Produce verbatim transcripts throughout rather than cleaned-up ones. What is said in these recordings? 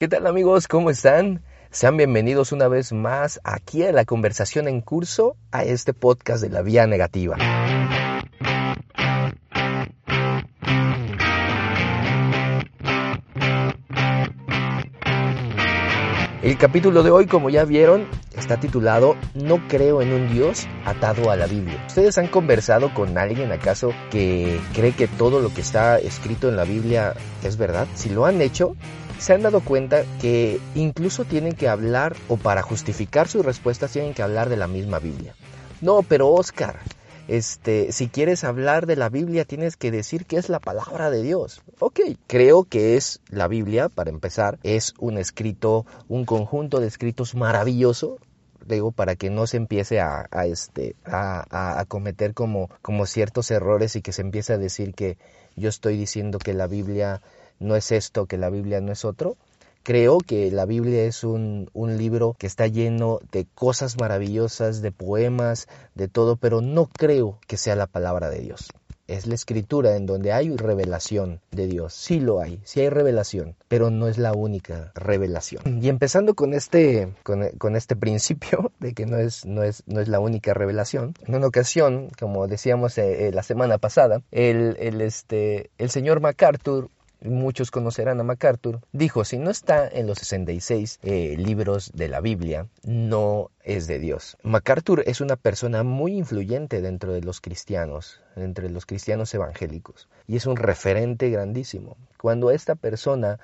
¿Qué tal, amigos? ¿Cómo están? Sean bienvenidos una vez más aquí a La Conversación en Curso, a este podcast de La Vía Negativa. El capítulo de hoy, como ya vieron, está titulado No creo en un Dios atado a la Biblia. ¿Ustedes han conversado con alguien acaso que cree que todo lo que está escrito en la Biblia es verdad? Si lo han hecho, se han dado cuenta que incluso tienen que hablar, o para justificar sus respuestas tienen que hablar de la misma Biblia. No, pero Oscar, este, si quieres hablar de la Biblia tienes que decir que es la palabra de Dios. Ok, creo que es la Biblia, para empezar, es un escrito, un conjunto de escritos maravilloso. Digo, para que no se empiece a, a, este, a, a, a cometer como, como ciertos errores y que se empiece a decir que yo estoy diciendo que la Biblia no es esto, que la Biblia no es otro. Creo que la Biblia es un, un libro que está lleno de cosas maravillosas, de poemas, de todo, pero no creo que sea la palabra de Dios. Es la escritura en donde hay revelación de Dios. Sí lo hay, sí hay revelación, pero no es la única revelación. Y empezando con este, con, con este principio de que no es, no es, no es la única revelación. En una ocasión, como decíamos eh, eh, la semana pasada, el, el, este, el señor MacArthur, muchos conocerán a MacArthur, dijo: si no está en los sesenta y seis eh, libros de la Biblia, no es de Dios. MacArthur es una persona muy influyente dentro de los cristianos, entre los cristianos evangélicos, y es un referente grandísimo. Cuando esta persona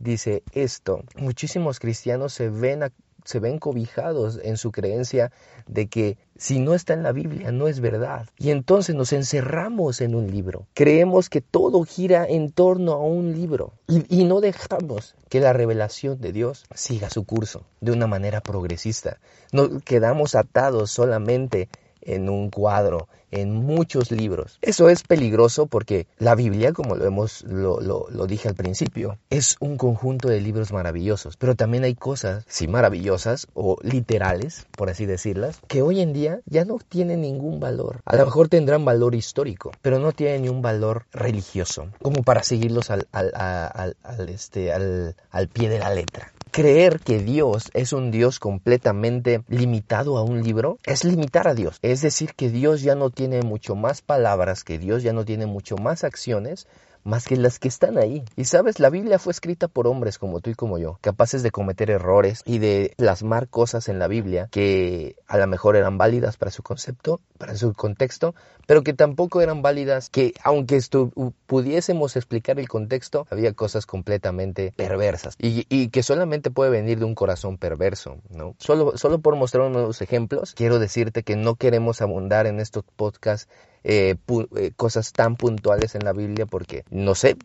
dice esto, muchísimos cristianos se ven a, se ven cobijados en su creencia de que si no está en la Biblia no es verdad. Y entonces nos encerramos en un libro. Creemos que todo gira en torno a un libro y, y no dejamos que la revelación de Dios siga su curso de una manera progresista. Nos quedamos atados solamente en un cuadro, en muchos libros. Eso es peligroso porque la Biblia, como lo hemos lo, lo, lo dije al principio, es un conjunto de libros maravillosos, pero también hay cosas, sí, maravillosas o literales, por así decirlas, que hoy en día ya no tienen ningún valor. A lo mejor tendrán valor histórico, pero no tienen ni un valor religioso, como para seguirlos al, al, al, al, este, al, al pie de la letra. Creer que Dios es un Dios completamente limitado a un libro es limitar a Dios. Es decir, que Dios ya no tiene mucho más palabras, que Dios ya no tiene mucho más acciones más que las que están ahí. Y sabes, la Biblia fue escrita por hombres como tú y como yo, capaces de cometer errores y de plasmar cosas en la Biblia que a lo mejor eran válidas para su concepto, para su contexto, pero que tampoco eran válidas, que aunque estu- pudiésemos explicar el contexto, había cosas completamente perversas y, y que solamente puede venir de un corazón perverso, ¿no? Solo, solo por mostrar unos ejemplos, quiero decirte que no queremos abundar en estos podcasts Eh, pu- eh, cosas tan puntuales en la Biblia porque, no sé,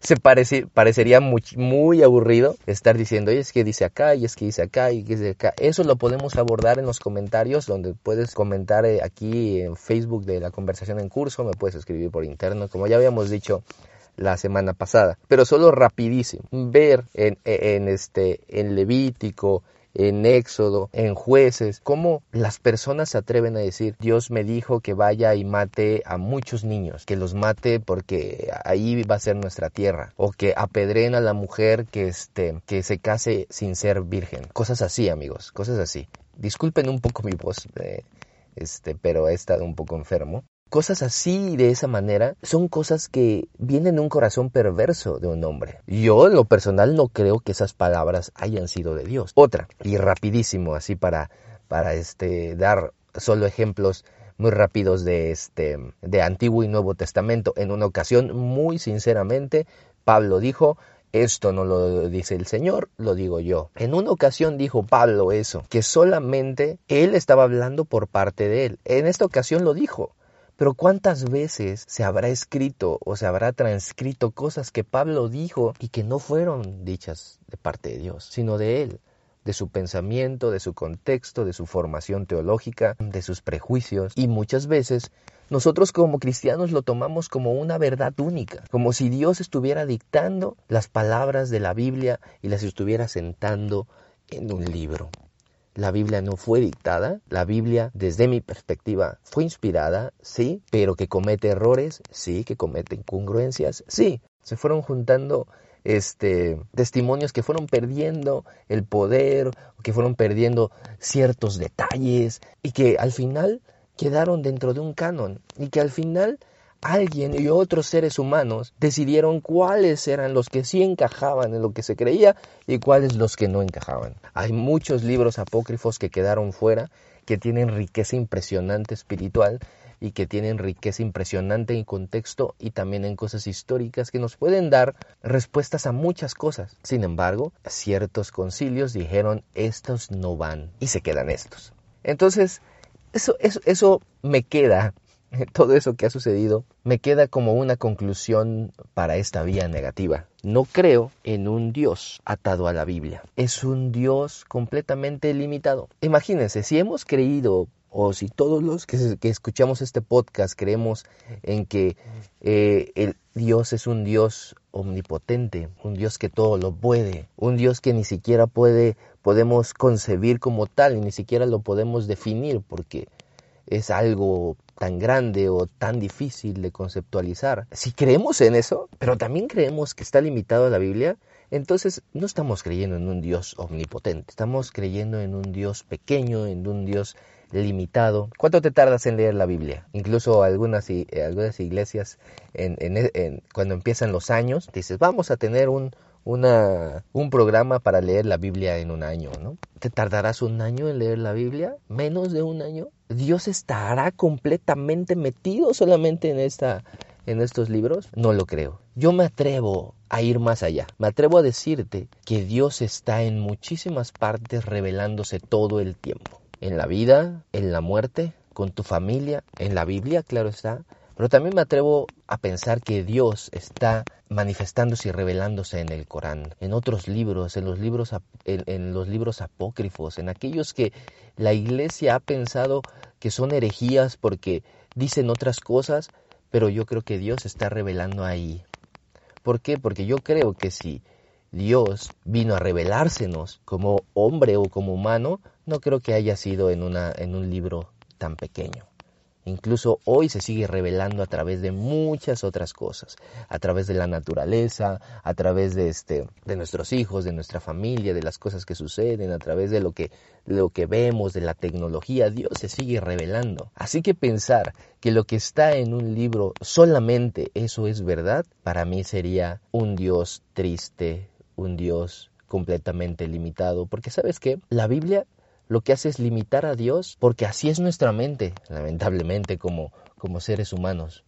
se parece, parecería muy, muy aburrido estar diciendo, es que dice acá, y es que dice acá, y que dice acá. Eso lo podemos abordar en los comentarios, donde puedes comentar eh, aquí en Facebook de La Conversación en Curso, me puedes escribir por interno, como ya habíamos dicho la semana pasada. Pero solo rapidísimo, ver en, en, este, en Levítico, en Éxodo, en Jueces, cómo las personas se atreven a decir, Dios me dijo que vaya y mate a muchos niños, que los mate porque ahí va a ser nuestra tierra, o que apedreen a la mujer que, este, que se case sin ser virgen. Cosas así, amigos, cosas así. Disculpen un poco mi voz, eh, este, pero he estado un poco enfermo. Cosas así, de esa manera, son cosas que vienen de un corazón perverso de un hombre. Yo, en lo personal, no creo que esas palabras hayan sido de Dios. Otra, y rapidísimo, así para, para este, dar solo ejemplos muy rápidos de, este, de Antiguo y Nuevo Testamento. En una ocasión, muy sinceramente, Pablo dijo, esto no lo dice el Señor, lo digo yo. En una ocasión dijo Pablo eso, que solamente él estaba hablando por parte de él. En esta ocasión lo dijo. Pero ¿cuántas veces se habrá escrito o se habrá transcrito cosas que Pablo dijo y que no fueron dichas de parte de Dios, sino de él? de su pensamiento, de su contexto, de su formación teológica, de sus prejuicios. Y muchas veces nosotros como cristianos lo tomamos como una verdad única, como si Dios estuviera dictando las palabras de la Biblia y las estuviera sentando en un libro. La Biblia no fue dictada, la Biblia desde mi perspectiva fue inspirada, sí, pero que comete errores, sí, que comete incongruencias, sí. Se fueron juntando este, testimonios que fueron perdiendo el poder, que fueron perdiendo ciertos detalles y que al final quedaron dentro de un canon y que al final alguien y otros seres humanos decidieron cuáles eran los que sí encajaban en lo que se creía y cuáles los que no encajaban. Hay muchos libros apócrifos que quedaron fuera, que tienen riqueza impresionante espiritual y que tienen riqueza impresionante en contexto y también en cosas históricas que nos pueden dar respuestas a muchas cosas. Sin embargo, ciertos concilios dijeron, estos no van y se quedan estos. Entonces, eso, eso, eso me queda. Todo eso que ha sucedido me queda como una conclusión para esta vía negativa. No creo en un Dios atado a la Biblia. Es un Dios completamente limitado. Imagínense, si hemos creído o si todos los que, que escuchamos este podcast creemos en que eh, el Dios es un Dios omnipotente, un Dios que todo lo puede, un Dios que ni siquiera puede, podemos concebir como tal y ni siquiera lo podemos definir porque es algo tan grande o tan difícil de conceptualizar. Si creemos en eso, pero también creemos que está limitado a la Biblia, entonces no estamos creyendo en un Dios omnipotente. Estamos creyendo en un Dios pequeño, en un Dios limitado. ¿Cuánto te tardas en leer la Biblia? Incluso algunas, algunas iglesias, en, en, en, cuando empiezan los años, dices, vamos a tener un... Una, un programa para leer la Biblia en un año, ¿no? ¿Te tardarás un año en leer la Biblia? ¿Menos de un año? ¿Dios estará completamente metido solamente en, esta, en estos libros? No lo creo. Yo me atrevo a ir más allá. Me atrevo a decirte que Dios está en muchísimas partes revelándose todo el tiempo. En la vida, en la muerte, con tu familia, en la Biblia, claro está. Pero también me atrevo a pensar que Dios está manifestándose y revelándose en el Corán, en otros libros, en los libros, en, en los libros apócrifos, en aquellos que la iglesia ha pensado que son herejías porque dicen otras cosas, pero yo creo que Dios está revelando ahí. ¿Por qué? Porque yo creo que si Dios vino a revelársenos como hombre o como humano, no creo que haya sido en, una, en un libro tan pequeño. Incluso hoy se sigue revelando a través de muchas otras cosas, a través de la naturaleza, a través de, este, de nuestros hijos, de nuestra familia, de las cosas que suceden, a través de lo que, lo que vemos, de la tecnología. Dios se sigue revelando. Así que pensar que lo que está en un libro solamente eso es verdad, para mí sería un Dios triste, un Dios completamente limitado. Porque ¿sabes qué? La Biblia lo que hace es limitar a Dios, porque así es nuestra mente, lamentablemente, como, como seres humanos.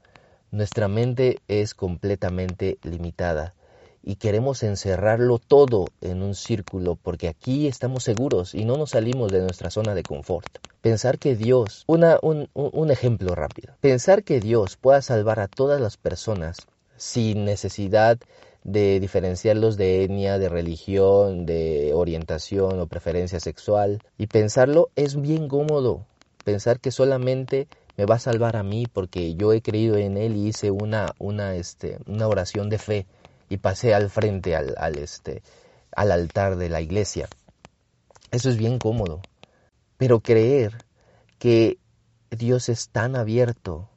Nuestra mente es completamente limitada y queremos encerrarlo todo en un círculo porque aquí estamos seguros y no nos salimos de nuestra zona de confort. Pensar que Dios, una, un, un ejemplo rápido, pensar que Dios pueda salvar a todas las personas sin necesidad de diferenciarlos de etnia, de religión, de orientación o preferencia sexual. Y pensarlo es bien cómodo. Pensar que solamente me va a salvar a mí porque yo he creído en Él y hice una, una, este, una oración de fe y pasé al frente, al, al, este, al altar de la iglesia. Eso es bien cómodo. Pero creer que Dios es tan abierto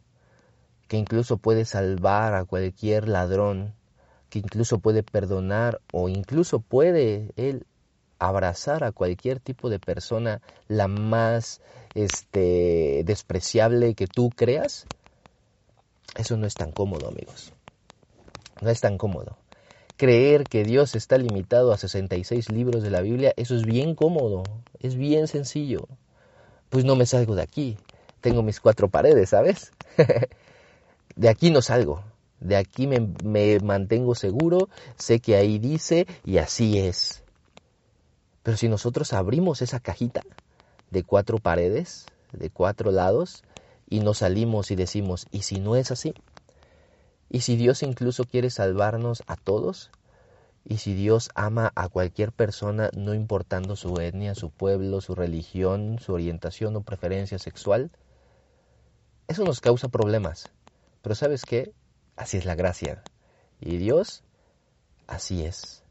que incluso puede salvar a cualquier ladrón, que incluso puede perdonar o incluso puede Él abrazar a cualquier tipo de persona, la más este, despreciable que tú creas, eso no es tan cómodo, amigos. No es tan cómodo. Creer que Dios está limitado a sesenta y seis libros de la Biblia, eso es bien cómodo, es bien sencillo. Pues no me salgo de aquí, tengo mis cuatro paredes, ¿sabes? De aquí no salgo. De aquí me, me mantengo seguro, sé que ahí dice y así es. Pero si nosotros abrimos esa cajita de cuatro paredes, de cuatro lados, y nos salimos y decimos, ¿y si no es así? ¿Y si Dios incluso quiere salvarnos a todos? Y si Dios ama a cualquier persona, no importando su etnia, su pueblo, su religión, su orientación o preferencia sexual, eso nos causa problemas. Pero ¿sabes qué? Así es la gracia. Y Dios, así es,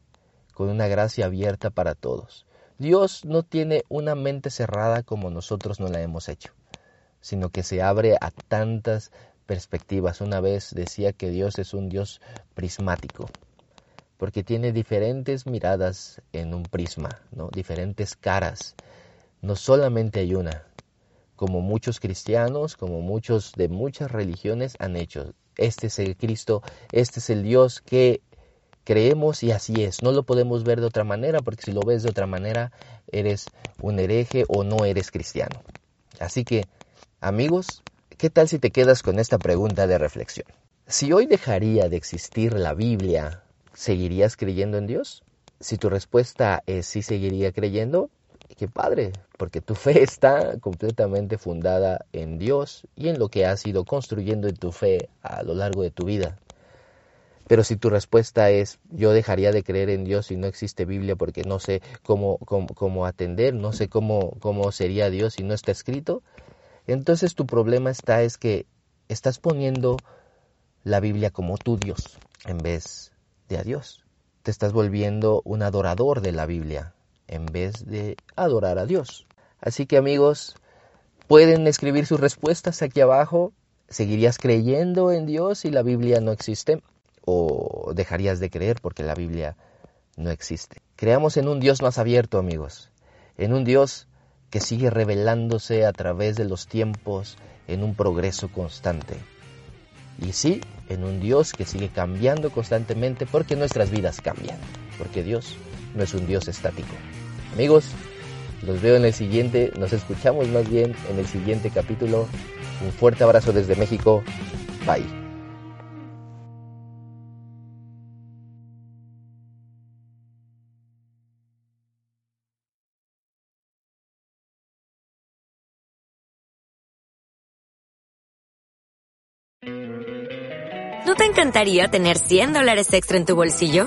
con una gracia abierta para todos. Dios no tiene una mente cerrada como nosotros no la hemos hecho, sino que se abre a tantas perspectivas. Una vez decía que Dios es un Dios prismático, porque tiene diferentes miradas en un prisma, ¿no? Diferentes caras. No solamente hay una, como muchos cristianos, como muchos de muchas religiones han hecho. Este es el Cristo, este es el Dios que creemos y así es. No lo podemos ver de otra manera, porque si lo ves de otra manera, eres un hereje o no eres cristiano. Así que, amigos, ¿qué tal si te quedas con esta pregunta de reflexión? Si hoy dejaría de existir la Biblia, ¿seguirías creyendo en Dios? Si tu respuesta es sí, seguiría creyendo, qué padre, porque tu fe está completamente fundada en Dios y en lo que has ido construyendo en tu fe a lo largo de tu vida. Pero si tu respuesta es yo dejaría de creer en Dios si no existe Biblia porque no sé cómo, cómo, cómo atender, no sé cómo, cómo sería Dios si no está escrito, entonces tu problema está es que estás poniendo la Biblia como tu Dios en vez de de a Dios. Te estás volviendo un adorador de la Biblia en vez de adorar a Dios. Así que, amigos, pueden escribir sus respuestas aquí abajo. ¿Seguirías creyendo en Dios si la Biblia no existe? ¿O dejarías de creer porque la Biblia no existe? Creamos en un Dios más abierto, amigos. En un Dios que sigue revelándose a través de los tiempos en un progreso constante. Y sí, en un Dios que sigue cambiando constantemente porque nuestras vidas cambian, porque Dios no es un Dios estático. Amigos, los veo en el siguiente, nos escuchamos más bien en el siguiente capítulo. Un fuerte abrazo desde México. Bye. ¿No te encantaría tener cien dólares extra en tu bolsillo?